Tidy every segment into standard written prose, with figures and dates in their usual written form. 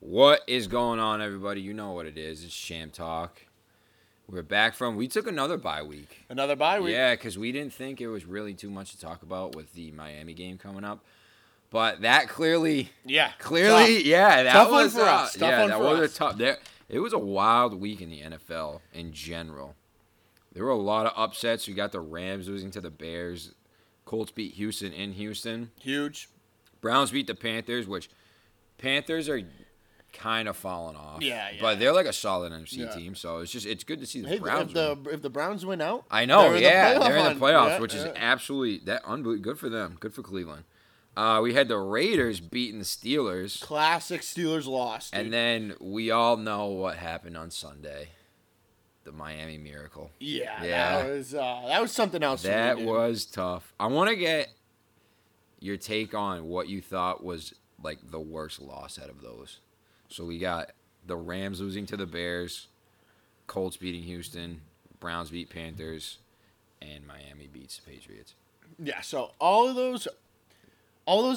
What is going on, everybody? You know what it is. It's Sham Talk. We're back from... We took another bye week. Another bye week? Yeah, because we didn't think it was really too much to talk about with the Miami game coming up. But that clearly... Yeah. Clearly, tough. Yeah. That tough was, one for us. Tough yeah, one that for was us. A tough... It was a wild week in the NFL in general. There were a lot of upsets. We got the Rams losing to the Bears. Colts beat Houston in Houston. Huge. Browns beat the Panthers, which... Panthers are... kind of falling off. Yeah, yeah. But they're like a solid NFC team, so it's good to see the Browns if the Browns win out. I know, they're in the playoffs, which is absolutely good for them. Good for Cleveland. We had the Raiders beating the Steelers. Classic Steelers loss, dude. And then we all know what happened on Sunday. The Miami Miracle. Yeah. That was something else. That was tough. I want to get your take on what you thought was like the worst loss out of those. So we got the Rams losing to the Bears, Colts beating Houston, Browns beat Panthers, and Miami beats the Patriots. Yeah, so all of those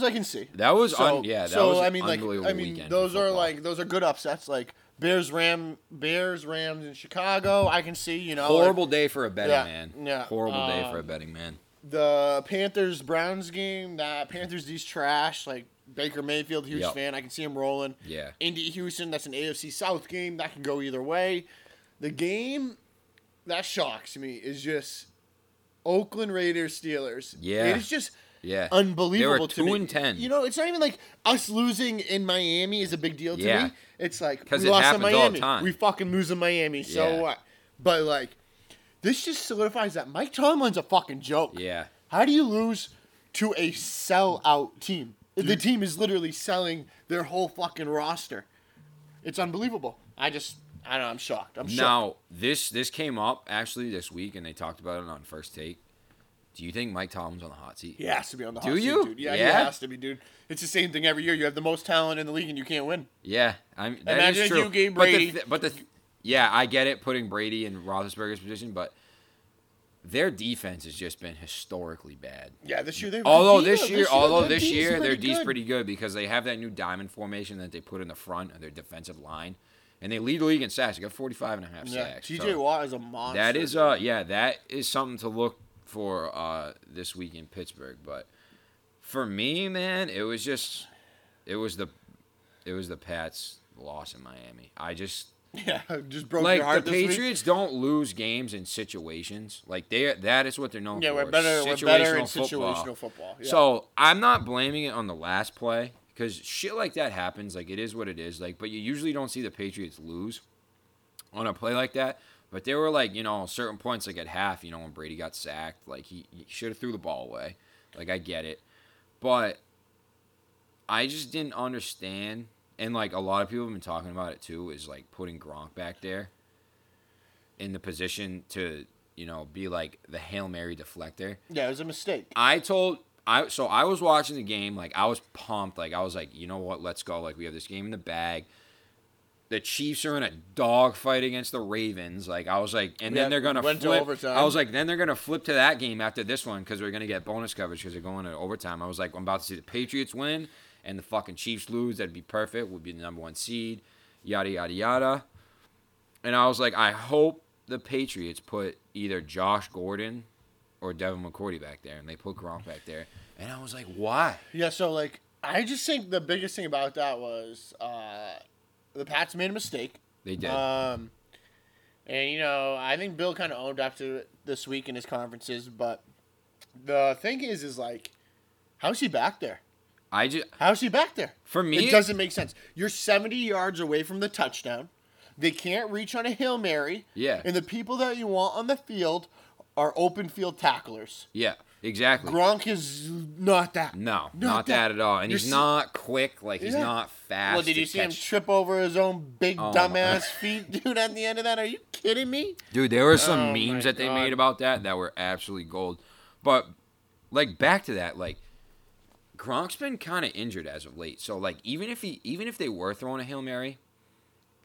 I can see. That was unbelievable weekend. Those are good upsets. Like Bears Rams in Chicago, I can see. You know, horrible day for a betting man. Yeah, horrible day for a betting man. The Panthers-Browns game, that Panthers-D's trash, like Baker Mayfield, huge fan. I can see him rolling. Yeah. Indy-Houston, that's an AFC South game. That can go either way. The game that shocks me is just Oakland Raiders-Steelers. Yeah. It is just unbelievable to me. They were 2-10. You know, it's not even like us losing in Miami is a big deal to me. It's like, we lost in Miami. All the time. We fucking lose in Miami. Yeah. So what? But like... This just solidifies that Mike Tomlin's a fucking joke. Yeah. How do you lose to a sellout team? Dude. The team is literally selling their whole fucking roster. It's unbelievable. I don't know, I'm shocked. Now, this came up actually this week, and they talked about it on First Take. Do you think Mike Tomlin's on the hot seat? He has to be on the hot seat, dude. Yeah, he has to be, dude. It's the same thing every year. You have the most talent in the league, and you can't win. Yeah. Imagine if you gave Brady... Yeah, I get it, putting Brady in Roethlisberger's position, but their defense has just been historically bad. Yeah, this year they've although this year their D's pretty good because they have that new diamond formation that they put in the front of their defensive line, and they lead the league in sacks. They got 45.5 sacks. T.J. Watt is a monster. That is something to look for this week in Pittsburgh. But for me, man, it was the Pats' loss in Miami. Just broke your heart. Like, the Patriots don't lose games in situations. Like, that is what they're known for. We're better in situational football. Yeah. So, I'm not blaming it on the last play, because shit like that happens. Like, it is what it is. Like, but you usually don't see the Patriots lose on a play like that. But there were, like, you know, certain points, like at half, you know, when Brady got sacked. Like, he should have threw the ball away. Like, I get it. But I just didn't understand... And, like, a lot of people have been talking about it, too, is, like, putting Gronk back there in the position to, you know, be, like, the Hail Mary deflector. Yeah, it was a mistake. So I was watching the game. Like, I was pumped. Like, I was like, you know what? Let's go. Like, we have this game in the bag. The Chiefs are in a dogfight against the Ravens. Like, I was like, and then they're going to flip. To overtime. I was like, then they're going to flip to that game after this one because we're going to get bonus coverage because they're going to overtime. I was like, I'm about to see the Patriots win. And the fucking Chiefs lose, that'd be perfect. We'd be the number 1 seed, yada, yada, yada. And I was like, I hope the Patriots put either Josh Gordon or Devin McCourty back there. And they put Gronk back there. And I was like, why? Yeah, so, like, I just think the biggest thing about that was the Pats made a mistake. They did. And, you know, I think Bill kind of owned up to it this week in his conferences. But the thing is, like, how's he back there? How's he back there? For me, it doesn't make sense. You're 70 yards away from the touchdown. They can't reach on a Hail Mary. Yeah. And the people that you want on the field are open field tacklers. Yeah, exactly. Gronk is not that. No, not that at all. And he's not quick. Like, he's not fast. Well, did you see him trip over his own big dumbass feet, dude, at the end of that? Are you kidding me? Dude, there were some memes that they made about that were absolutely gold. But, like, back to that, like, Gronk's been kind of injured as of late, so like even if they were throwing a Hail Mary,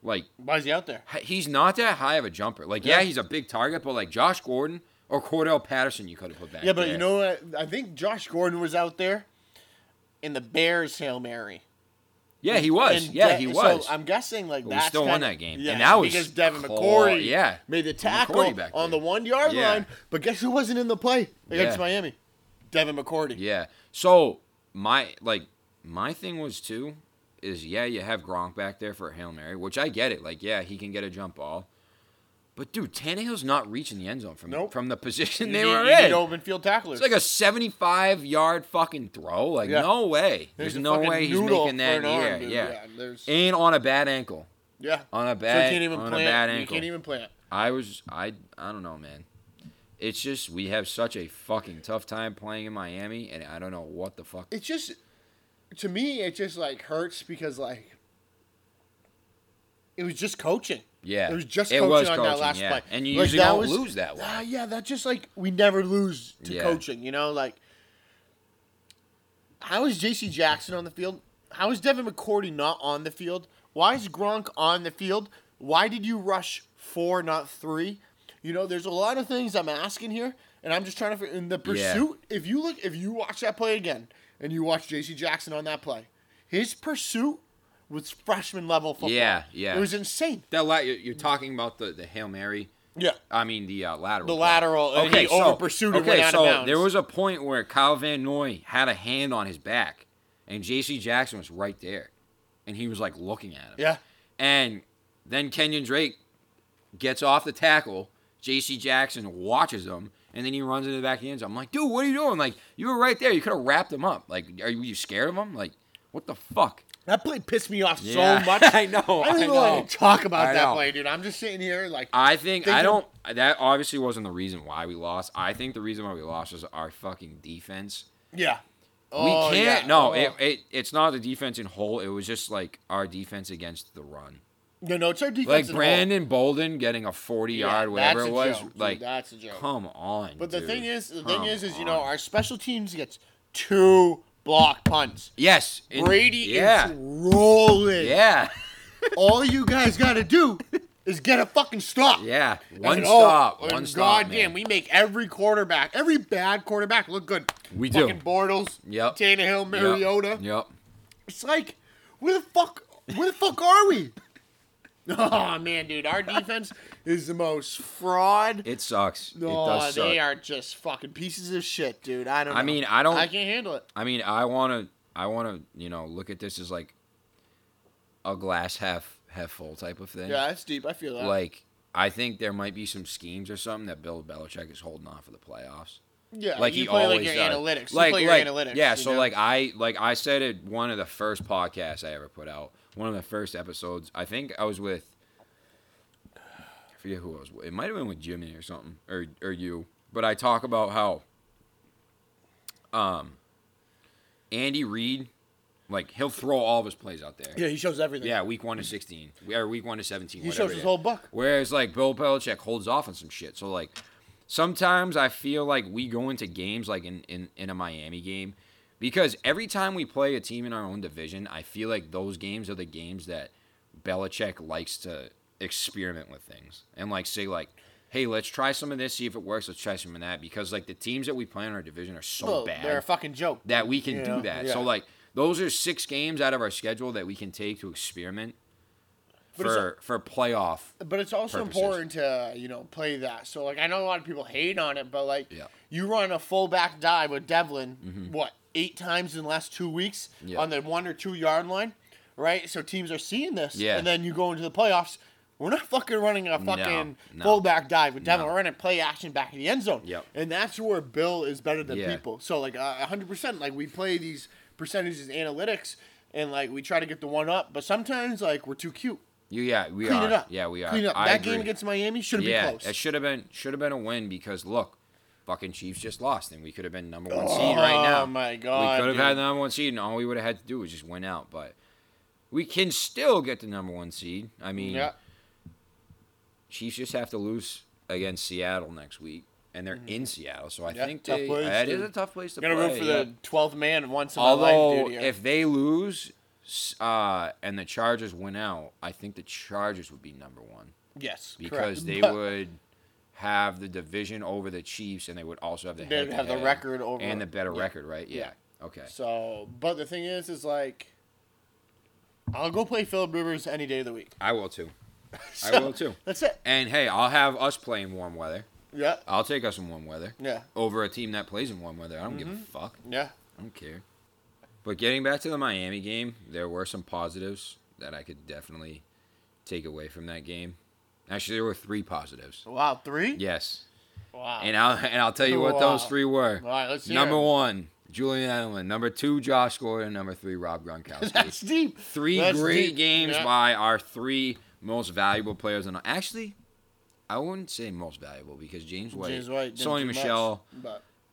like why is he out there? He's not that high of a jumper. Like he's a big target, but like Josh Gordon or Cordell Patterson, you could have put back. Yeah, but there. You know what? I think Josh Gordon was out there in the Bears Hail Mary. Yeah, he was. And he was. So I'm guessing like that. We still won that game. Yeah, and that was because Devin McCourty made the tackle on the 1 yard line. But guess who wasn't in the play against Miami? Devin McCourty. Yeah. So my thing was too is you have Gronk back there for a Hail Mary, which I get it. Like he can get a jump ball. But, dude, Tannehill's not reaching the end zone from the position they were in. An open field tackler. It's like a 75-yard fucking throw. Like, no way. There's no way he's making that in the air. And on a bad ankle. Yeah. You can't even play it. I don't know, man. It's just we have such a fucking tough time playing in Miami, and I don't know what the fuck. It's just, to me, it just, hurts because, it was just coaching. Yeah. It was just coaching on that last play. And you usually don't lose that way. Yeah, that's just we never lose to coaching, you know? How is J.C. Jackson on the field? How is Devin McCourty not on the field? Why is Gronk on the field? Why did you rush 4, not 3? You know, there's a lot of things I'm asking here, and I'm just trying to – in the pursuit, if you watch that play again, and you watch J.C. Jackson on that play, his pursuit – was freshman level football. Yeah. It was insane. You're talking about the Hail Mary. Yeah. I mean, the lateral. The lateral. Okay, he over-pursued and went out of bounds. There was a point where Kyle Van Noy had a hand on his back, and J.C. Jackson was right there, and he was, looking at him. Yeah. And then Kenyon Drake gets off the tackle. J.C. Jackson watches him, and then he runs into the back of the end zone. I'm like, dude, what are you doing? You were right there. You could have wrapped him up. Were you scared of him? What the fuck? That play pissed me off so much. I know. I don't even want to talk about that play, dude. I'm just sitting here that obviously wasn't the reason why we lost. I think the reason why we lost was our fucking defense. Yeah. We can't. Yeah. No, it's not the defense in whole. It was just our defense against the run. No, it's our defense in whole. Brandon Bolden getting a 40-yard, whatever it was. Joke, that's a joke. Come on, but dude. The thing is, you know, our special teams gets 2 block punts. Yes. Brady is rolling. Yeah. All you guys got to do is get a fucking stop. Yeah. One stop. Goddamn, we make every bad quarterback look good. We do. Fucking Bortles. Yep. Tannehill, Mariota. Yep. It's where the fuck are we? Oh, man, dude. Our defense is the most fraud. It sucks. They are just fucking pieces of shit, dude. I don't know. I mean, I can't handle it. I mean, I want to, you know, look at this as a glass half full type of thing. Yeah, it's deep. I feel that. I think there might be some schemes or something that Bill Belichick is holding on for the playoffs. Yeah, he play always your does. Analytics. You play your analytics. Yeah, so know? I said it one of the first podcasts I ever put out. One of the first episodes. I think I was with I forget who I was with. It might have been with Jimmy or something or you. But I talk about how Andy Reid he'll throw all of his plays out there. Yeah, he shows everything. Yeah, week 1 to 16 or week 1 to 17. He shows his whole book. Whereas Bill Belichick holds off on some shit. So sometimes I feel like we go into games in a Miami game because every time we play a team in our own division, I feel like those games are the games that Belichick likes to experiment with things and say, hey, let's try some of this, see if it works. Let's try some of that because the teams that we play in our division are so bad. They're a fucking joke. That we can do that. Yeah. So those are 6 games out of our schedule that we can take to experiment. For playoff But it's also purposes. Important to, play that. So, I know a lot of people hate on it, but, you run a fullback dive with Devlin, 8 times in the last 2 weeks on the 1 or 2 yard line, right? So teams are seeing this. Yeah. And then you go into the playoffs. We're not fucking running a fucking fullback dive with Devlin. We're running play action back in the end zone. Yep. And that's where Bill is better than people. So, 100%, we play these percentages analytics, and, we try to get the one up. But sometimes, we're too cute. We are. Clean up. That game against Miami should have been close. It should have been a win because look, fucking Chiefs just lost and we could have been number 1 seed right now. Oh my god. We could have had the number 1 seed and all we would have had to do was just win out, but we can still get the number 1 seed. I mean, Chiefs just have to lose against Seattle next week. And they're in Seattle, so I think that is a tough place to play. You're going to root for the 12th man once in my life, dude. If they lose and the Chargers win out, I think the Chargers would be number 1. Yes, because they would have the division over the Chiefs, and they would also have the head-to-head the record over and the better record, right? Yeah. Okay. So, but the thing is I'll go play Philip Rivers any day of the week. I will, too. So, I will, too. That's it. And, hey, I'll have us play in warm weather. Yeah. I'll take us in warm weather. Yeah. Over a team that plays in warm weather. I don't give a fuck. Yeah. I don't care. But getting back to the Miami game, there were some positives that I could definitely take away from that game. Actually, there were three positives. Wow, three? Yes. Wow. And I'll tell you what those three were. All right, let's hear Number it. One, Julian Edelman. Number two, Josh Gordon. Number three, Rob Gronkowski. That's deep. Three great games by our three most valuable players. Actually, I wouldn't say most valuable because James White Sony Michel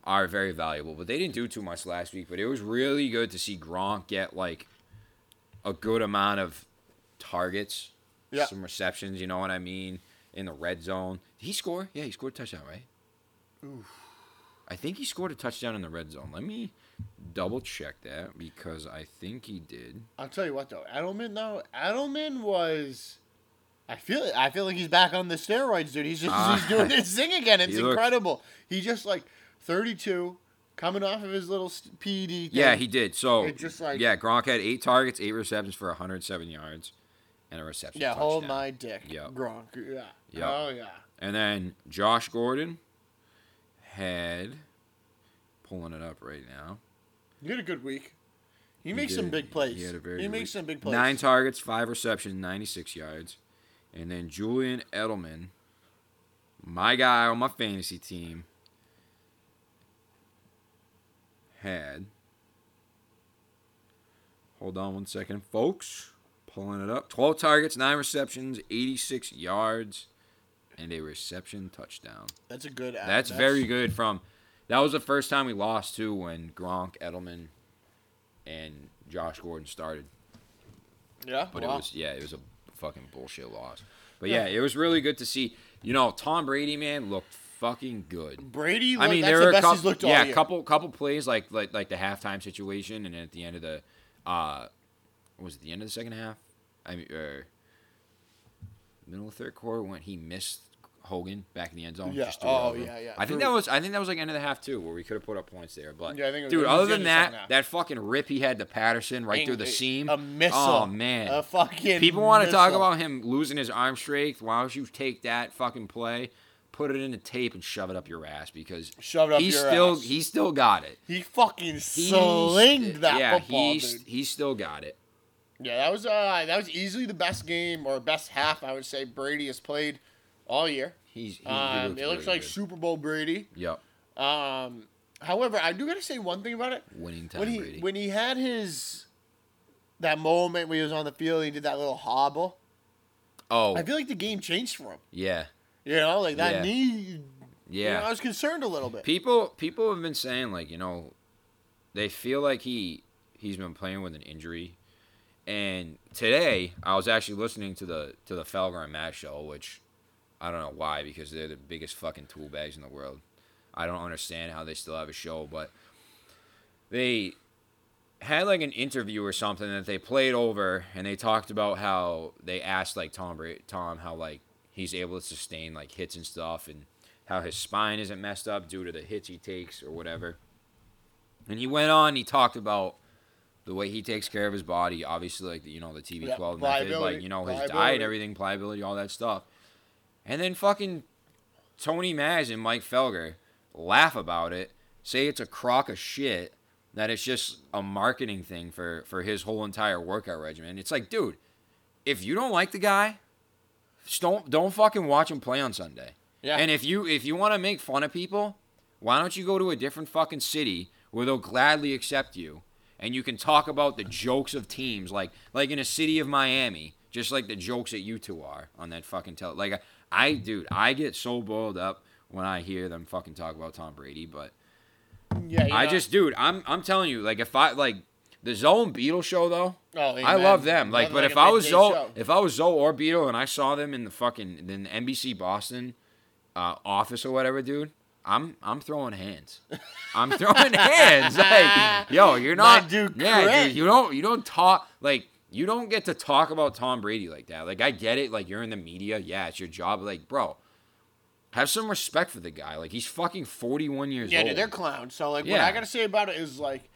are very valuable. But they didn't do too much last week. But it was really good to see Gronk get, like, a good amount of targets. Yep. Some receptions, you know what I mean, in the red zone. Did he score? Yeah, he scored a touchdown, right? Oof. I think he scored a touchdown in the red zone. Let me double-check that because I think he did. I'll tell you what, though. Edelman was... I feel like he's back on the steroids, dude. He's just he's doing his thing again. It's incredible. He just, like, 32, coming off of his little PED thing. Yeah, he did. So, just like, yeah, Gronk had 8 targets, 8 receptions for 107 yards. And a reception touchdown. Yeah, hold my dick, Gronk. Yeah. Yep. Oh, yeah. And then Josh Gordon had, pulling it up right now. He had a good week. He makes some big plays. He makes some big plays. 9 targets, 5 receptions, 96 yards. And then Julian Edelman, my guy on my fantasy team, had, hold on one second, folks. Pulling it up. 12 targets, 9 receptions, 86 yards, and a reception touchdown. That's a good app. That's very good. That was the first time we lost, too, when Gronk, Edelman, and Josh Gordon started. Yeah, but it was a fucking bullshit loss. But, it was really good to see. You know, Tom Brady, man, looked fucking good. Brady looked the best he's looked all year. A couple plays, like the halftime situation, and then at the end of the was it the end of the second half? I mean, middle of the third quarter when he missed Hogan back in the end zone. Yeah. I think that was like end of the half too, where we could have put up points there. But yeah, dude, other than that fucking rip he had to Patterson through the seam, a missile. Oh man, a fucking. People want to talk about him losing his arm strength. Why don't you take that fucking play, put it in the tape, and shove it up your ass because he still got it. He fucking slinged that football. He still got it. Yeah, that was easily the best game or best half I would say Brady has played all year. He looks really good. Super Bowl Brady. Yep. However, I do gotta say one thing about it. Winning time Brady. When he had that moment when he was on the field, and he did that little hobble. Oh. I feel like the game changed for him. Yeah. You know, like that knee. Yeah. You know, I was concerned a little bit. People have been saying like you know, they feel like he's been playing with an injury. And today, I was actually listening to the Felger and Matt show, which I don't know why, because they're the biggest fucking tool bags in the world. I don't understand how they still have a show, but they had like an interview or something that they played over, and they talked about how they asked like Tom how like he's able to sustain like hits and stuff, and how his spine isn't messed up due to the hits he takes or whatever. And he went on, he talked about the way he takes care of his body, obviously, like, you know, the TB12 method, like, you know, his diet, everything, pliability, all that stuff. And then fucking Tony Maz and Mike Felger laugh about it, say it's a crock of shit, that it's just a marketing thing for his whole entire workout regimen. It's like, dude, if you don't like the guy, don't fucking watch him play on Sunday. Yeah. And if you want to make fun of people, why don't you go to a different fucking city where they'll gladly accept you? And you can talk about the jokes of teams, like in a city of Miami, just like the jokes that you two are on that fucking tele. Like, I get so boiled up when I hear them fucking talk about Tom Brady, but yeah, I'm telling you, like, if I like the Zoe and Beetle show though, I love them. Like, but if I was Zoe or Beetle and I saw them in the fucking NBC Boston office or whatever, dude. I'm throwing hands. I'm throwing hands. Like, yo, you're not. Dude, you don't talk like you don't get to talk about Tom Brady like that. Like I get it. Like you're in the media. Yeah, it's your job. Like, bro, have some respect for the guy. Like he's fucking 41 years old. Yeah, dude, they're clowns. So like, what I gotta say about it is like,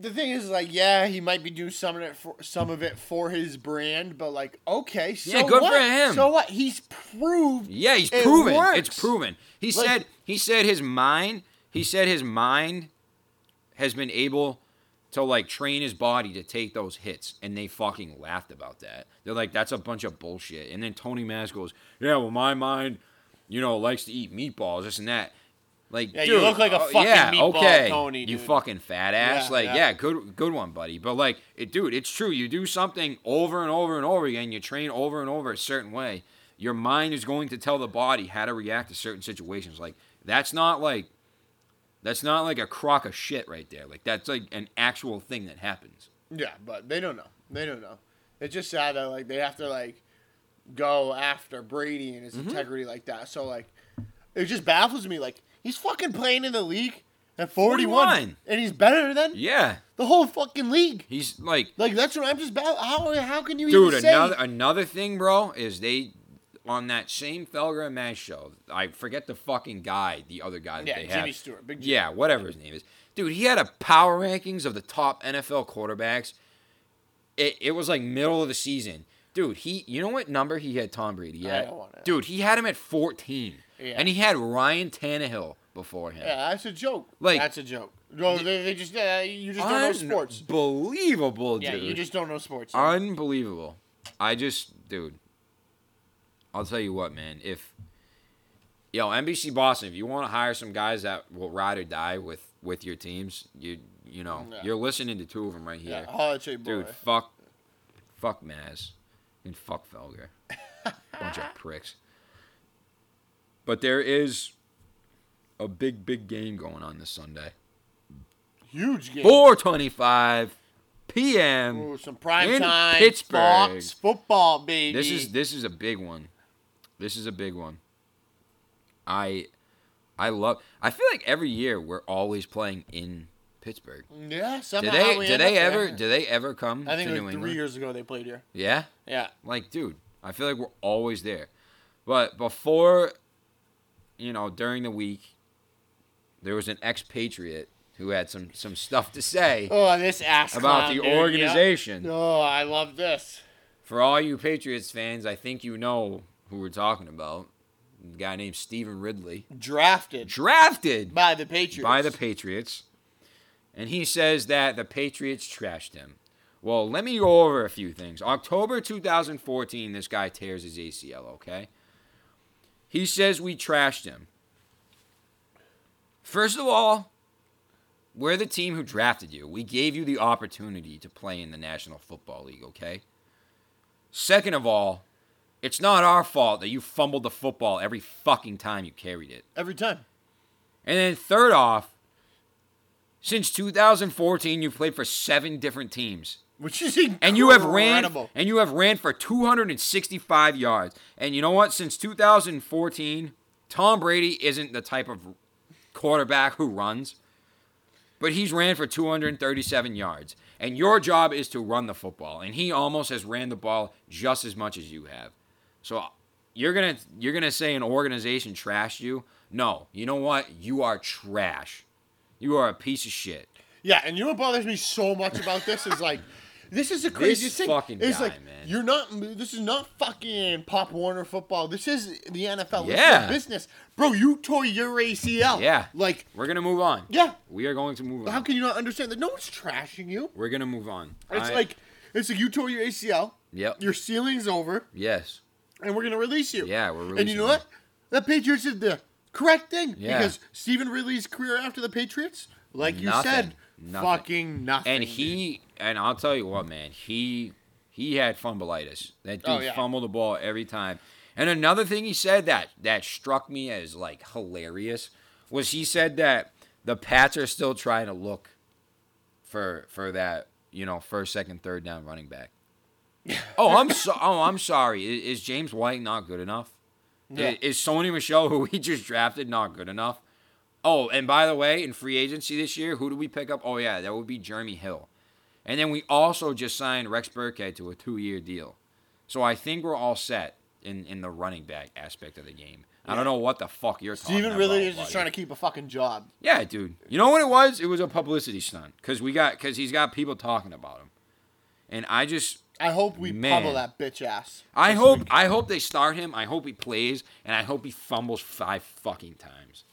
the thing is, like, yeah, he might be doing some of it for his brand, but, like, okay, so yeah, good for him. So what? He's proved. Yeah, he's proven. Works. It's proven. He like, said. He said his mind has been able to, like, train his body to take those hits, and they fucking laughed about that. They're like, that's a bunch of bullshit. And then Tony Mass goes, yeah, well, my mind, you know, likes to eat meatballs, this and that. Like, yeah, dude, you look like a fucking meatball, okay. Tony, dude. You fucking fat ass. Yeah, like, yeah, good one, buddy. But, like, dude, it's true. You do something over and over and over again. You train over and over a certain way. Your mind is going to tell the body how to react to certain situations. Like, that's not like a crock of shit right there. Like, that's, like, an actual thing that happens. Yeah, but they don't know. It's just sad that, like, they have to, like, go after Brady and his integrity like that. So, like, it just baffles me. Like, he's fucking playing in the league at 41. And he's better than the whole fucking league. He's, like... Like, that's what I'm just... How can you even say... Dude, another thing, bro, is they... On that same Felger and Mash show, I forget the fucking guy, the other guy that they had. Yeah, Jimmy Stewart. Big Jimmy. Yeah, whatever his name is. Dude, he had a power rankings of the top NFL quarterbacks. It was like middle of the season. Dude, you know what number he had Tom Brady at? I don't want to. Dude, he had him at 14. Yeah. And he had Ryan Tannehill before him. Yeah, that's a joke. Like, that's a joke. No, they just you just don't know sports. Unbelievable, dude. Yeah, you just don't know sports. Dude. Unbelievable. Dude. I'll tell you what, man. If NBC Boston, if you want to hire some guys that will ride or die with your teams, you're listening to two of them right here. Yeah, I'll let you, boy. Dude, fuck Maz and fuck Felger, bunch of pricks. But there is a big game going on this Sunday. Huge game. 4:25 p.m. Ooh, some prime time Pittsburgh. Fox football, baby. This is a big one. I feel like every year we're always playing in Pittsburgh. Yeah, somehow do they ever come to New England? I think like 3 years ago they played here. Yeah? Yeah. Like, dude, I feel like we're always there. But before, during the week, there was an expatriate who had some stuff to say about the organization. Yep. Oh, I love this. For all you Patriots fans, I think you know who we're talking about. A guy named Stevan Ridley. Drafted by the Patriots. And he says that the Patriots trashed him. Well, let me go over a few things. October 2014, this guy tears his ACL, okay? He says we trashed him. First of all, we're the team who drafted you. We gave you the opportunity to play in the National Football League, okay? Second of all, it's not our fault that you fumbled the football every fucking time you carried it. Every time. And then third off, since 2014, you've played for 7 different teams. Which is incredible. And you have ran for 265 yards. And you know what? Since 2014, Tom Brady isn't the type of quarterback who runs. But he's ran for 237 yards. And your job is to run the football. And he almost has ran the ball just as much as you have. So you're gonna say an organization trashed you? No. You know what? You are trash. You are a piece of shit. Yeah, and you know what bothers me so much about this is, like, this is the craziest thing. This fucking guy, man. This is not fucking Pop Warner football. This is the NFL. Yeah. This is business. Bro, you tore your ACL. Yeah. Like, we're going to move on. Yeah. We are going to move on. How can you not understand that? No one's trashing you. We're going to move on. It's like you tore your ACL. Yep. Your ceiling's over. Yes. And we're going to release you. Yeah, we're releasing you. And you know what? The Patriots did the correct thing. Yeah. Because Steven Ridley's career after the Patriots, like you said, fucking nothing. And and I'll tell you what, man, he had fumbleitis. That dude fumbled the ball every time. And another thing he said that struck me as, like, hilarious was he said that the Pats are still trying to look for that, first, second, third down running back. I'm sorry. Is James White not good enough? Yeah. Is Sony Michel, who we just drafted, not good enough? Oh, and by the way, in free agency this year, who do we pick up? Oh, yeah, that would be Jeremy Hill. And then we also just signed Rex Burkhead to a 2-year deal. So I think we're all set. in the running back aspect of the game. Yeah. I don't know what the fuck you're talking about. Steven really is just trying to keep a fucking job. Yeah, dude. You know what it was? It was a publicity stunt because he's got people talking about him, and I hope we pummel that bitch ass. I hope they start him. I hope he plays, and I hope he fumbles 5 fucking times.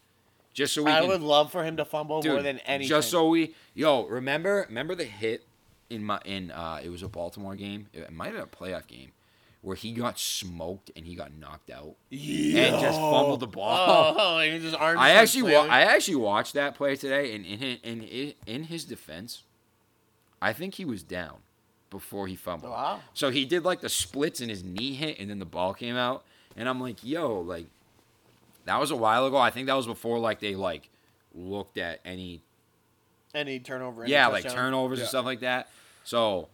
Just so I would love for him to fumble more than anything. Just so remember the hit in it was a Baltimore game. It might have been a playoff game where he got smoked and he got knocked out and just fumbled the ball. Oh, and his arms I actually watched that play today, and in his defense, I think he was down before he fumbled. Wow. So he did like the splits and his knee hit, and then the ball came out, and I'm like, yo, like. That was a while ago. I think that was before, like, they, like, looked at any turnover. Turnovers and stuff like that. So,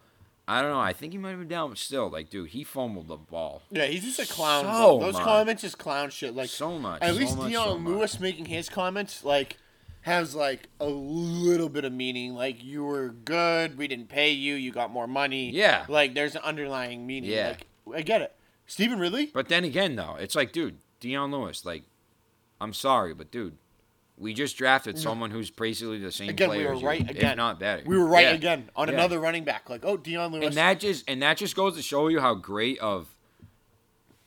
I don't know. I think he might have been down, but still, like, dude, he fumbled the ball. Yeah, he's just a clown. Those comments is clown shit. Like, so much. At least Dion Lewis making his comments, like, has, like, a little bit of meaning. Like, you were good. We didn't pay you. You got more money. Yeah. Like, there's an underlying meaning. Yeah. Like, I get it. Steven Ridley? But then again, though, it's like, dude, Dion Lewis, like, I'm sorry, but dude, we just drafted someone who's basically the same player. We were right again, if not better. We were right again on another running back. Like, oh, Dion Lewis, and that just goes to show you how great of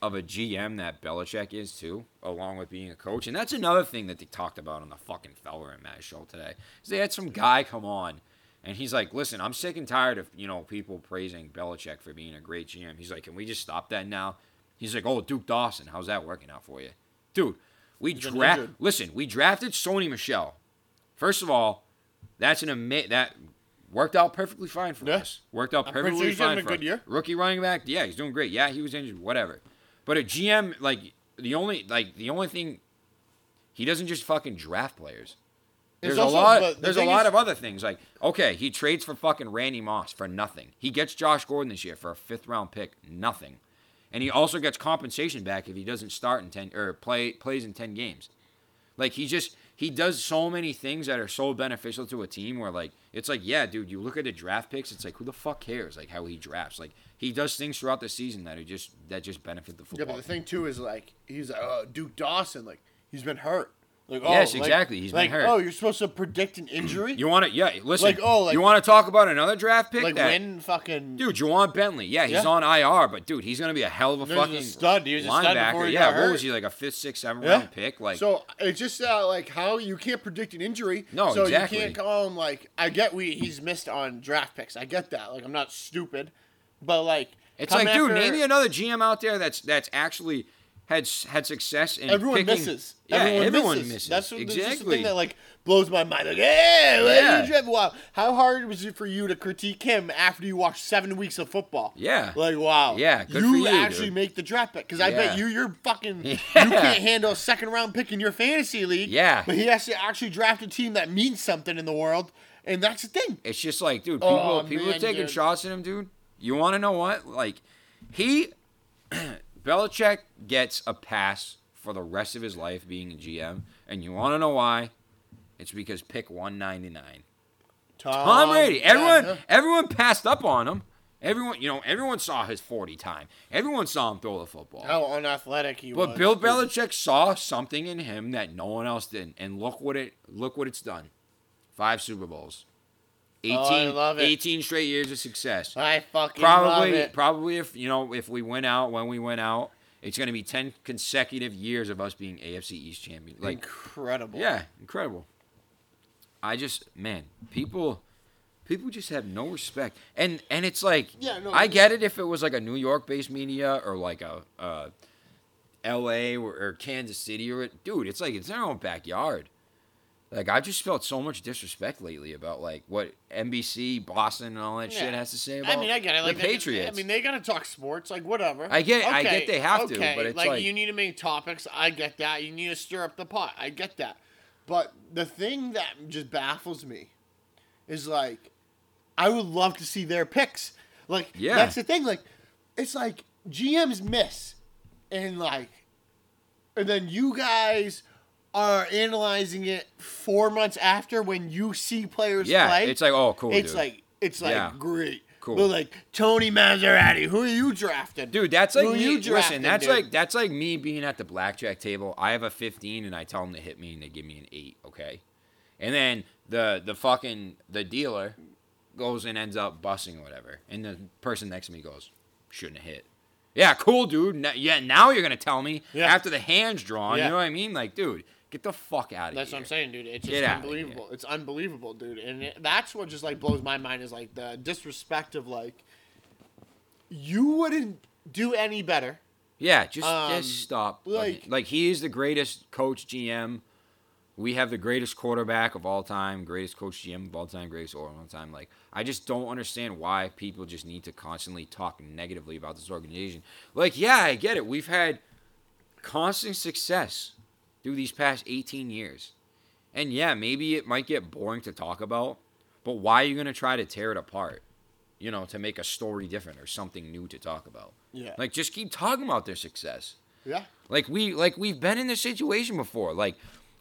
a GM that Belichick is too, along with being a coach. And that's another thing that they talked about on the fucking Feller and Matt show today. Is they had some guy come on, and he's like, "Listen, I'm sick and tired of people praising Belichick for being a great GM." He's like, "Can we just stop that now?" He's like, "Oh, Duke Dawson, how's that working out for you, dude?" We drafted Sony Michel. First of all, that worked out perfectly fine for us. Worked out perfectly fine for us. Rookie running back. Yeah, he's doing great. Yeah, he was injured. Whatever. But a GM, like the only thing, he doesn't just fucking draft players. There's a lot of other things. Like, okay, he trades for fucking Randy Moss for nothing. He gets Josh Gordon this year for a 5th round pick, nothing. And he also gets compensation back if he doesn't start in 10 or plays in 10 games. Like, he does so many things that are so beneficial to a team where, like, it's like, yeah, dude, you look at the draft picks, it's like, who the fuck cares, like, how he drafts? Like, he does things throughout the season that are just benefit the football. Yeah, but the thing too is, like, he's like, oh, Duke Dawson, like, he's been hurt. Like, oh, yes, exactly. Like, he's been hurt. Oh, you're supposed to predict an injury? You want to, listen. Like, oh, like, you want to talk about another draft pick? Like, Dude, Ja'Whaun Bentley. Yeah, he's on IR, but, dude, he's going to be a hell of a fucking stud. He was a stud before he got hurt. What was he, like a 5th, 6th, 7th round pick? Like, so, it's just like how you can't predict an injury. No, so exactly. So you can't call him, like, I get he's missed on draft picks. I get that. Like, I'm not stupid. But, like, it's like, dude, name me another GM out there that's actually had success in everyone picking. Misses. Yeah, everyone misses. That's what, exactly. The thing that, like, blows my mind. Like, you drive a while. How hard was it for you to critique him after you watched 7 weeks of football? Yeah. Like, wow. Yeah, good for you. You actually make the draft pick. Because I bet you're fucking, you can't handle a 2nd round pick in your fantasy league. Yeah. But he has to actually draft a team that means something in the world. And that's the thing. It's just like, dude, people are taking shots at him, dude. You want to know what? Like, Belichick gets a pass for the rest of his life being a GM, and you want to know why? It's because pick 199. Tom Brady. Everyone passed up on him. Everyone saw his 40 time. Everyone saw him throw the football. How unathletic he was. But Bill Belichick saw something in him that no one else did, and look what it's done. 5 Super Bowls. 18 straight years of success. I fucking love it. Probably if we went out, it's going to be 10 consecutive years of us being AFC East champions. Like, incredible. Yeah, incredible. I just, man, people just have no respect. And it's like, I get it if it was like a New York-based media or like a L.A. or Kansas City. Dude, it's like it's their own backyard. Like, I've just felt so much disrespect lately about, like, what NBC, Boston, and all that shit has to say about I get it. Like, the Patriots. I mean, they got to talk sports. Like, whatever. I get it. Okay. I get they have to, but it's like, you need to make topics. I get that. You need to stir up the pot. I get that. But the thing that just baffles me is, like, I would love to see their picks. Like, that's the thing. Like, it's like GMs miss. And, like, and then you guys are analyzing it 4 months after when you see players play. Yeah, it's like, oh, cool, It's like, great. Cool. But like Tony Maserati, who are you drafting? Dude, that's like me. Listen, that's like me being at the blackjack table. I have a 15 and I tell them to hit me and they give me an 8, okay? And then the dealer goes and ends up busting or whatever. And the person next to me goes, shouldn't have hit. Yeah, cool, dude. Now you're gonna tell me after the hand's drawn, you know what I mean? Like, dude, get the fuck out of here. That's what I'm saying, dude. It's just unbelievable. It's unbelievable, dude. And that's what just, like, blows my mind is, like, the disrespect of, like, you wouldn't do any better. Yeah, just stop. Like, he is the greatest coach GM. We have the greatest quarterback of all time, greatest coach GM of all time, greatest owner of all time. Like, I just don't understand why people just need to constantly talk negatively about this organization. Like, yeah, I get it. We've had constant success through these past 18 years. And yeah, maybe it might get boring to talk about, but why are you going to try to tear it apart, you know, to make a story different or something new to talk about? Yeah. Like, just keep talking about their success. Yeah. Like, we've been in this situation before. Like,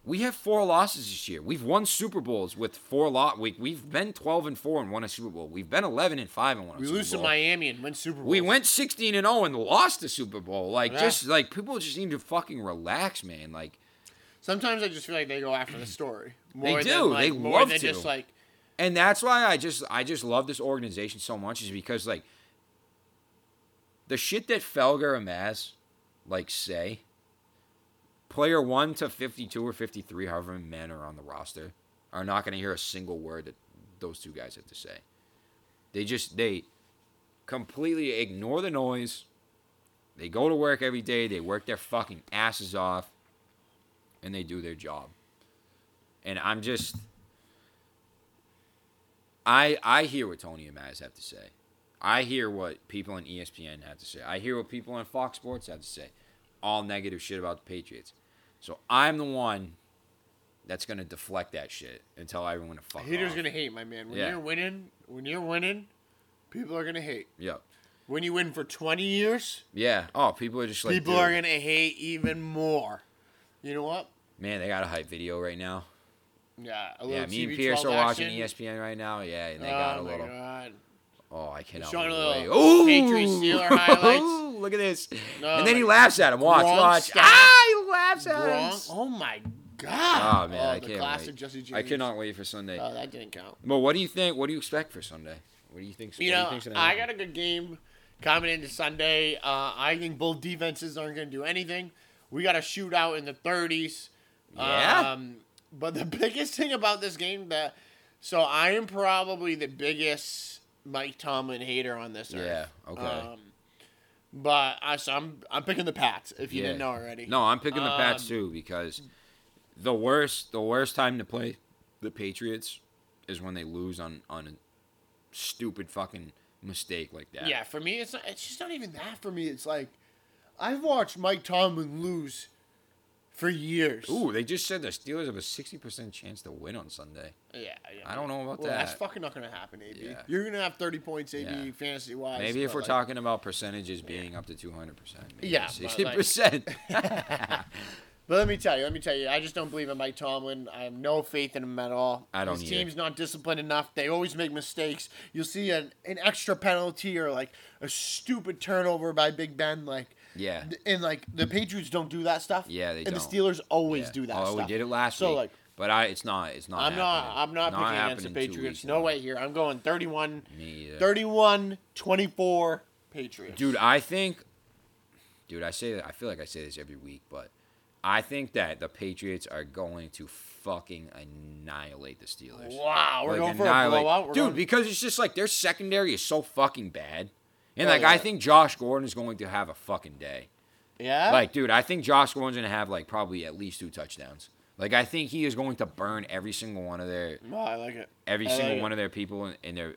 we have 4 losses this year. We've won Super Bowls with 4 losses. We've been 12-4 and won a Super Bowl. We've been 11-5 and won a Super Bowl. We lose to Miami and win Super Bowl. We went 16-0 and lost the Super Bowl. Like, just, like, people just need to fucking relax, man. Like, sometimes I just feel like they go after the story. More they do. Than, like, they more love than to. Just, like, and that's why I just love this organization so much is because, like, the shit that Felger and Maz, like, say, player 1 to 52 or 53, however many men are on the roster, are not going to hear a single word that those two guys have to say. They completely ignore the noise. They go to work every day. They work their fucking asses off. And they do their job. And I'm just... I hear what Tony and Maz have to say. I hear what people on ESPN have to say. I hear what people on Fox Sports have to say. All negative shit about the Patriots. So I'm the one that's going to deflect that shit and tell everyone to fuck off. Haters going to hate, my man. When you're winning, people are going to hate. Yeah. When you win for 20 years... Yeah. Oh, people are just like... People are going to hate even more. You know what? Man, they got a hype video right now. Yeah, a little TV 12 action. Yeah, me and Pierce are watching ESPN right now. Yeah, and they got a little... Oh, my God. Oh, I cannot wait. Showing a little Patriots-Steelers highlights. Ooh, look at this. No, and then he laughs at him. Watch. He laughs at him. Oh, my God. Oh, man, I can't wait. Classic Jesse James. I cannot wait for Sunday. Oh, that didn't count. But what do you think? What do you expect for Sunday? What do you think? You know, I got a good game coming into Sunday. I think both defenses aren't going to do anything. We got a shootout in the 30s. Yeah. But the biggest thing about this game I am probably the biggest Mike Tomlin hater on this earth. Yeah. Okay. I'm picking the Pats. If you didn't know already. No, I'm picking the Pats too because the worst time to play the Patriots is when they lose on a stupid fucking mistake like that. Yeah. For me, it's just not even that. For me, it's like. I've watched Mike Tomlin lose for years. Ooh, they just said the Steelers have a 60% chance to win on Sunday. Yeah. I don't know about that. That's fucking not going to happen, AB. Yeah. You're going to have 30 points, AB, fantasy-wise. Maybe if we're talking about percentages being up to 200%. Maybe 60%. But let me tell you, I just don't believe in Mike Tomlin. I have no faith in him at all. I don't either. His team's not disciplined enough. They always make mistakes. You'll see an extra penalty or, like, a stupid turnover by Big Ben, like... Yeah. And, like, the Patriots don't do that stuff. Yeah, they don't. And the Steelers always do that stuff. Oh, we did it last week. So, like... But it's not happening. I'm not picking against the Patriots. No way here. I'm going 31-24 Patriots. Dude, I think... Dude, I say that. I feel like I say this every week, but... I think that the Patriots are going to fucking annihilate the Steelers. Wow, we're going for a blowout? Dude, because it's just like their secondary is so fucking bad. And, I think Josh Gordon is going to have a fucking day. Yeah? Like, dude, I think Josh Gordon's going to have, like, probably at least 2 touchdowns. Like, I think he is going to burn every single one of their... No, I like it. Every single one of their people in their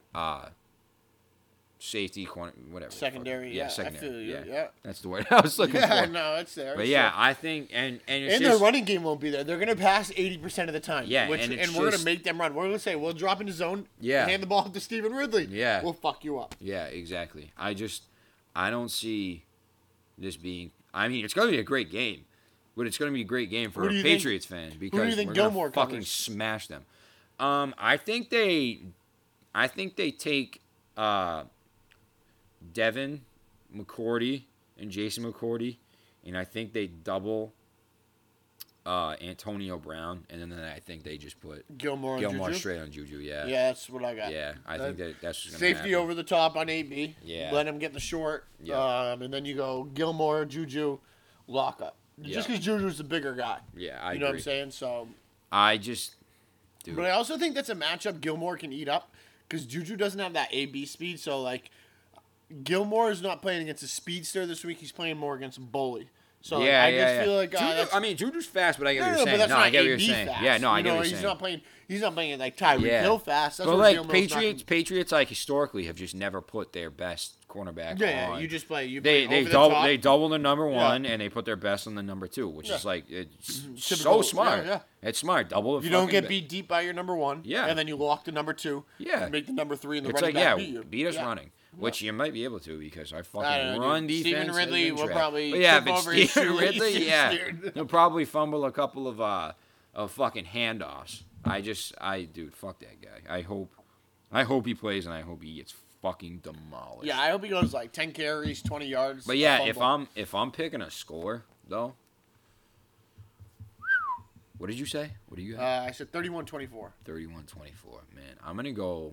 safety, corner, whatever. Secondary, yeah. Secondary, I feel you, yeah. That's the word I was looking for. Yeah, no, it's there. But, I think... And it's their running game won't be there. They're going to pass 80% of the time. Yeah, and we're going to make them run. We're going to say, we'll drop into zone, hand the ball to Stevan Ridley. Yeah. We'll fuck you up. Yeah, exactly. I don't see this being... I mean, it's going to be a great game, but it's going to be a great game for a Patriots fan because we're going to fucking smash them. I think they take... Devin McCourty and Jason McCourty, and I think they double Antonio Brown, and then I think they just put Gilmore straight on Juju. Yeah, yeah, that's what I got. Yeah, I think that's just gonna safety happen. Over the top on AB. Yeah, let him get the short. Yeah, and then you go Gilmore, Juju, lock up. Yeah. Just because Juju's the bigger guy. Yeah, I agree. You know what I'm saying? So I just. Dude. But I also think that's a matchup Gilmore can eat up because Juju doesn't have that AB speed. So, like, Gilmore is not playing against a speedster this week. He's playing more against a bully. So, yeah, like, I just feel like Juju, I mean, Juju's fast, but I get what you're saying. But that's not I get what you're saying. Fast. Yeah, no, I get what you're saying. He's not playing like Tyreek Hill fast. That's but what like Patriots, like historically, have just never put their best cornerback on. Yeah, you just play. You play they double the number one and they put their best on the number two, which is like it's so smart. Yeah, yeah. It's smart. Double. The you don't get beat deep by your number one. Yeah, and then you lock the number two. Yeah, and make the number three and the running back beat you. Beat us running. Which you might be able to because I fucking run defense. Steven Ridley will probably tip over his shoe. Yeah, he'll probably fumble a couple of fucking handoffs. Dude, fuck that guy. I hope he plays and I hope he gets fucking demolished. Yeah, I hope he goes like 10 carries, 20 yards. But yeah, if I'm picking a score though, what did you say? What do you have? I said 31-24. 31-24. Man, I'm gonna go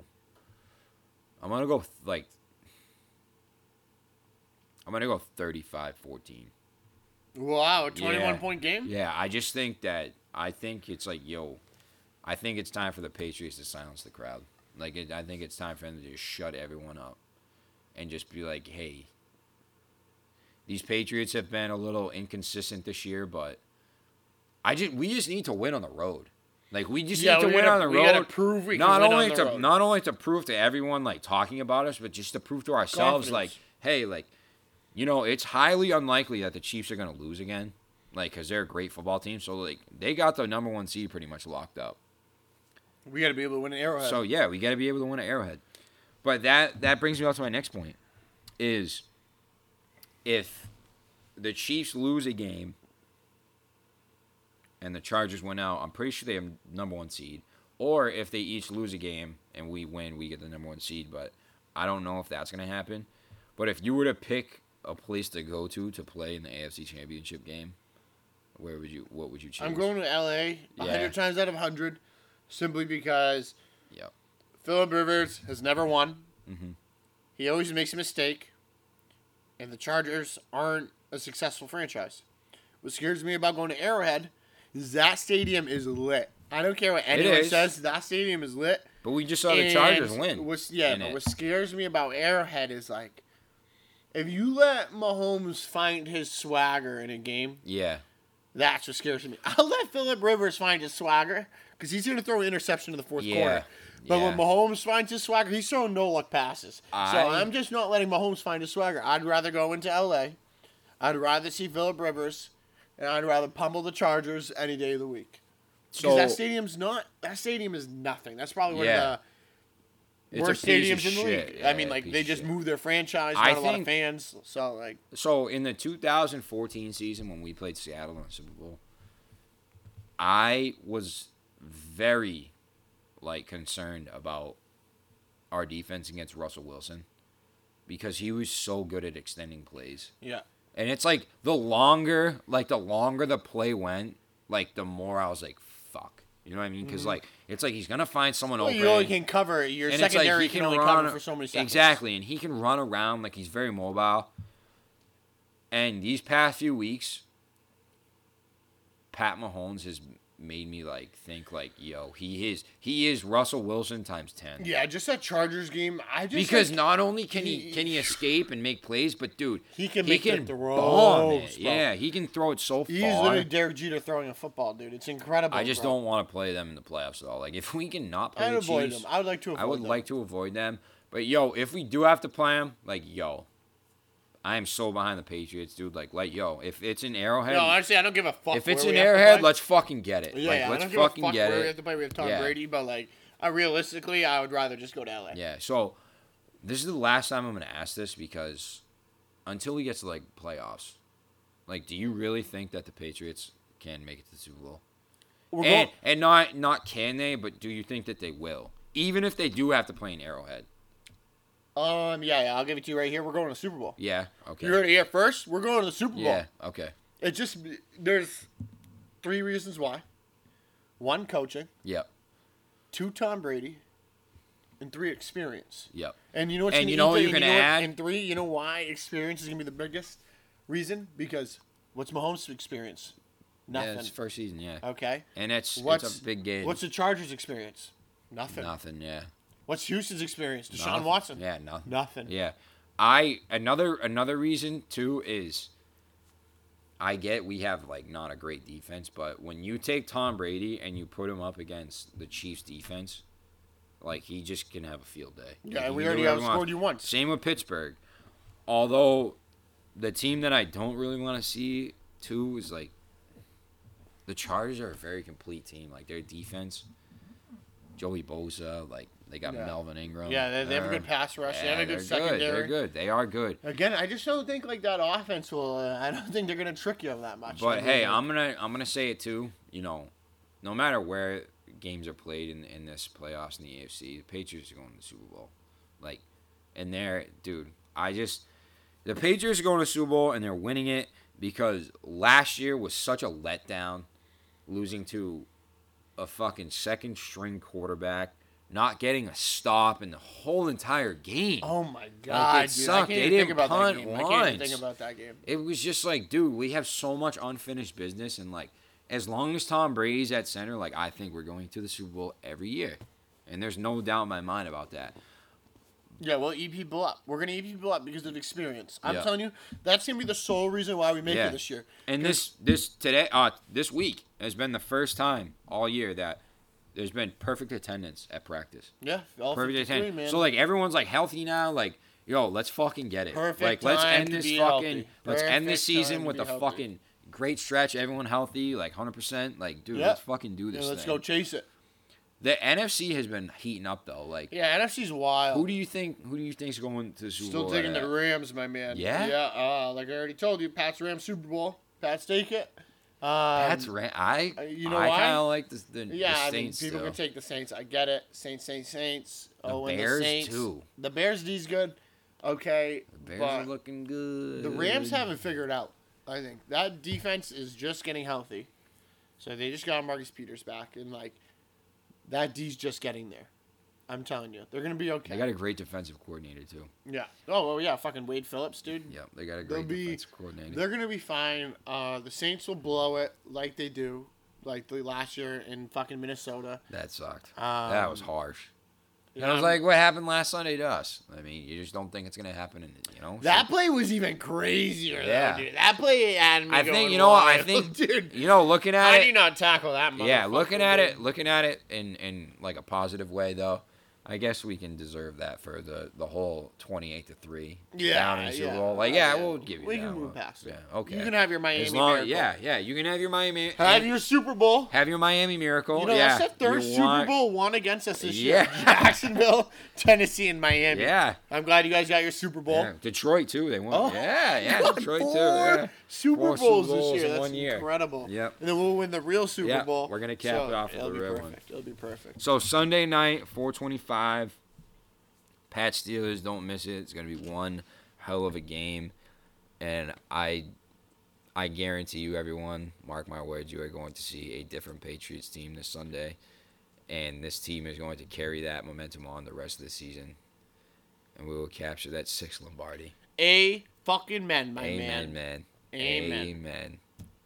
35-14. Wow, a 21-point game? Yeah, I think it's like, yo, I think it's time for the Patriots to silence the crowd. Like, I think it's time for them to just shut everyone up and just be like, hey, these Patriots have been a little inconsistent this year, but we just need to win on the road. Like, we just need to win on the road. We got to prove we can win on the road. Not only to prove to everyone, like, talking about us, but just to prove to ourselves, confidence. Like, hey, like, you know, it's highly unlikely that the Chiefs are going to lose again, like, because they're a great football team. So, like, they got the number one seed pretty much locked up. We got to be able to win an Arrowhead. So, yeah, we got to be able to win an Arrowhead. But that brings me up to my next point is if the Chiefs lose a game and the Chargers win out, I'm pretty sure they have number one seed. Or if they each lose a game and we win, we get the number one seed. But I don't know if that's going to happen. But if you were to pick a place to go to play in the AFC Championship game, what would you choose? I'm going to L.A. 100 times out of 100. Simply because Philip Rivers has never won. Mm-hmm. He always makes a mistake. And the Chargers aren't a successful franchise. What scares me about going to Arrowhead is that stadium is lit. I don't care what anyone says. That stadium is lit. But we just saw the Chargers win. What scares me about Arrowhead is, like, if you let Mahomes find his swagger in a game, that's what scares me. I'll let Philip Rivers find his swagger. Because he's going to throw an interception in the fourth quarter. But when Mahomes finds his swagger, he's throwing no-look passes. So I'm just not letting Mahomes find his swagger. I'd rather go into L.A. I'd rather see Phillip Rivers. And I'd rather pummel the Chargers any day of the week. Because that stadium is nothing. That's probably one of the worst stadiums in the league. Yeah, I mean, like, they just moved their franchise. Not a lot of fans. So in the 2014 season when we played Seattle in the Super Bowl, I was very, like, concerned about our defense against Russell Wilson because he was so good at extending plays. Yeah. And it's like the longer the play went, like, the more I was like, fuck. You know what I mean? Because, like, it's like he's going to find someone open. You only can cover. Your secondary like can only cover for so many seconds. Exactly. And he can run around. Like, he's very mobile. And these past few weeks, Pat Mahomes has made me think yo, he is Russell Wilson times 10. Yeah, just that Chargers game. Because not only can he escape and make plays, but dude, he can throw. Yeah, he can throw it so far. He's literally Derek Jeter throwing a football, dude. It's incredible. I just don't want to play them in the playoffs at all. Like, if we can not play the Chiefs, avoid them. I would like to avoid them. But yo, if we do have to play them, like yo, I am so behind the Patriots, dude. Like, yo, if it's an Arrowhead. No, honestly, I don't give a fuck. If it's an Arrowhead, let's fucking get it. Yeah, I don't give a fuck where we have to play. We have Tom Brady, but, like, realistically, I would rather just go to LA. Yeah, so this is the last time I'm going to ask this because until we get to, like, playoffs, like, do you really think that the Patriots can make it to the Super Bowl? And not can they, but do you think that they will? Even if they do have to play an Arrowhead. Yeah, I'll give it to you right here. We're going to the Super Bowl. Yeah, okay. You're going to hear first? We're going to the Super Bowl. Yeah, okay. It just, there's three reasons why. One, coaching. Yep. Two, Tom Brady. And three, experience. Yep. And you know what you're going to add? And three, you know why experience is going to be the biggest reason? Because what's Mahomes' experience? Nothing. Yeah, it's first season, yeah. Okay. And it's a big game. What's the Chargers' experience? Nothing. Nothing, yeah. What's Houston's experience? Deshaun Watson? Yeah, nothing. Nothing. Yeah. Another reason, too, is I get we have, like, not a great defense, but when you take Tom Brady and you put him up against the Chiefs' defense, like, he just can have a field day. Yeah, we already outscored you once. Same with Pittsburgh. Although the team that I don't really want to see, too, is, like, the Chargers are a very complete team. Like, their defense, Joey Bosa, like, they got Melvin Ingram. Yeah, they have a good pass rush. They have a good secondary. They're good. They are good. Again, I just don't think like that offense will. I don't think they're gonna trick you that much. But hey, really. I'm gonna say it too. You know, no matter where games are played in this playoffs in the AFC, the Patriots are going to the Super Bowl. Like, and they're the Patriots are going to the Super Bowl and they're winning it because last year was such a letdown, losing to a fucking second string quarterback. Not getting a stop in the whole entire game. Oh, my God, like, it sucked. They didn't punt once. I can't even think about that game. It was just like, dude, we have so much unfinished business. And, like, as long as Tom Brady's at center, like, I think we're going to the Super Bowl every year. And there's no doubt in my mind about that. Yeah, well, EP people up. We're going to EP people up because of experience. I'm telling you, that's going to be the sole reason why we make it this year. And this week has been the first time all year that there's been perfect attendance at practice. Yeah, all perfect attendance. Man. So like everyone's like healthy now. Like, yo, let's fucking get it. Perfect. Like, let's end this fucking. Let's end this season with a fucking great stretch. Everyone healthy, like 100%. Like, dude, let's fucking do this. Yeah, let's go chase it. The NFC has been heating up though. Like, yeah, NFC's wild. Who do you think's going to the Super Bowl? Still taking the Rams, my man. Yeah. Yeah. Like I already told you, Pats Rams Super Bowl. Pats take it. That's right. I kind of like the Saints. Yeah, I mean, people can take the Saints. I get it. Saints. The Bears, and the Saints. Too. The Bears, D's good. Okay. The Bears are looking good. The Rams haven't figured out, I think. That defense is just getting healthy. So they just got Marcus Peters back. And, like, that D's just getting there. I'm telling you. They're going to be okay. They got a great defensive coordinator, too. Yeah. Oh, well, yeah. Fucking Wade Phillips, dude. Yeah, they got a great defensive coordinator. They're going to be fine. The Saints will blow it like they do, like the last year in fucking Minnesota. That sucked. That was harsh. And I was like, what happened last Sunday to us? I mean, you just don't think it's going to happen. That play was even crazier, though, dude. That play had me dude, looking at it. I do not tackle that much. Yeah, looking at it in like a positive way, though. I guess we can deserve that for the whole 28-3 down in the Super Bowl. Like, we'll give you that. We can move past it. Yeah, okay. You can have your Miami Miracle. Yeah, you can have your Miami. Have your Super Bowl. Have your Miami Miracle. You know, that's the third Super Bowl won against us this year. Jacksonville, Tennessee, and Miami. Yeah. I'm glad you guys got your Super Bowl. Yeah. Detroit, too. They won. Oh, yeah, Detroit, too. Yeah. Four Super Bowls this year. That's incredible. Yep. And then we'll win the real Super Bowl. We're going to cap it off with the real one. It'll be perfect. So, Sunday night, 4:25. Pats Steelers, don't miss it. It's gonna be one hell of a game, and I guarantee you, everyone, mark my words, you are going to see a different Patriots team this Sunday, and this team is going to carry that momentum on the rest of the season, and we will capture that 6th Lombardi. A fucking man, my man. Amen.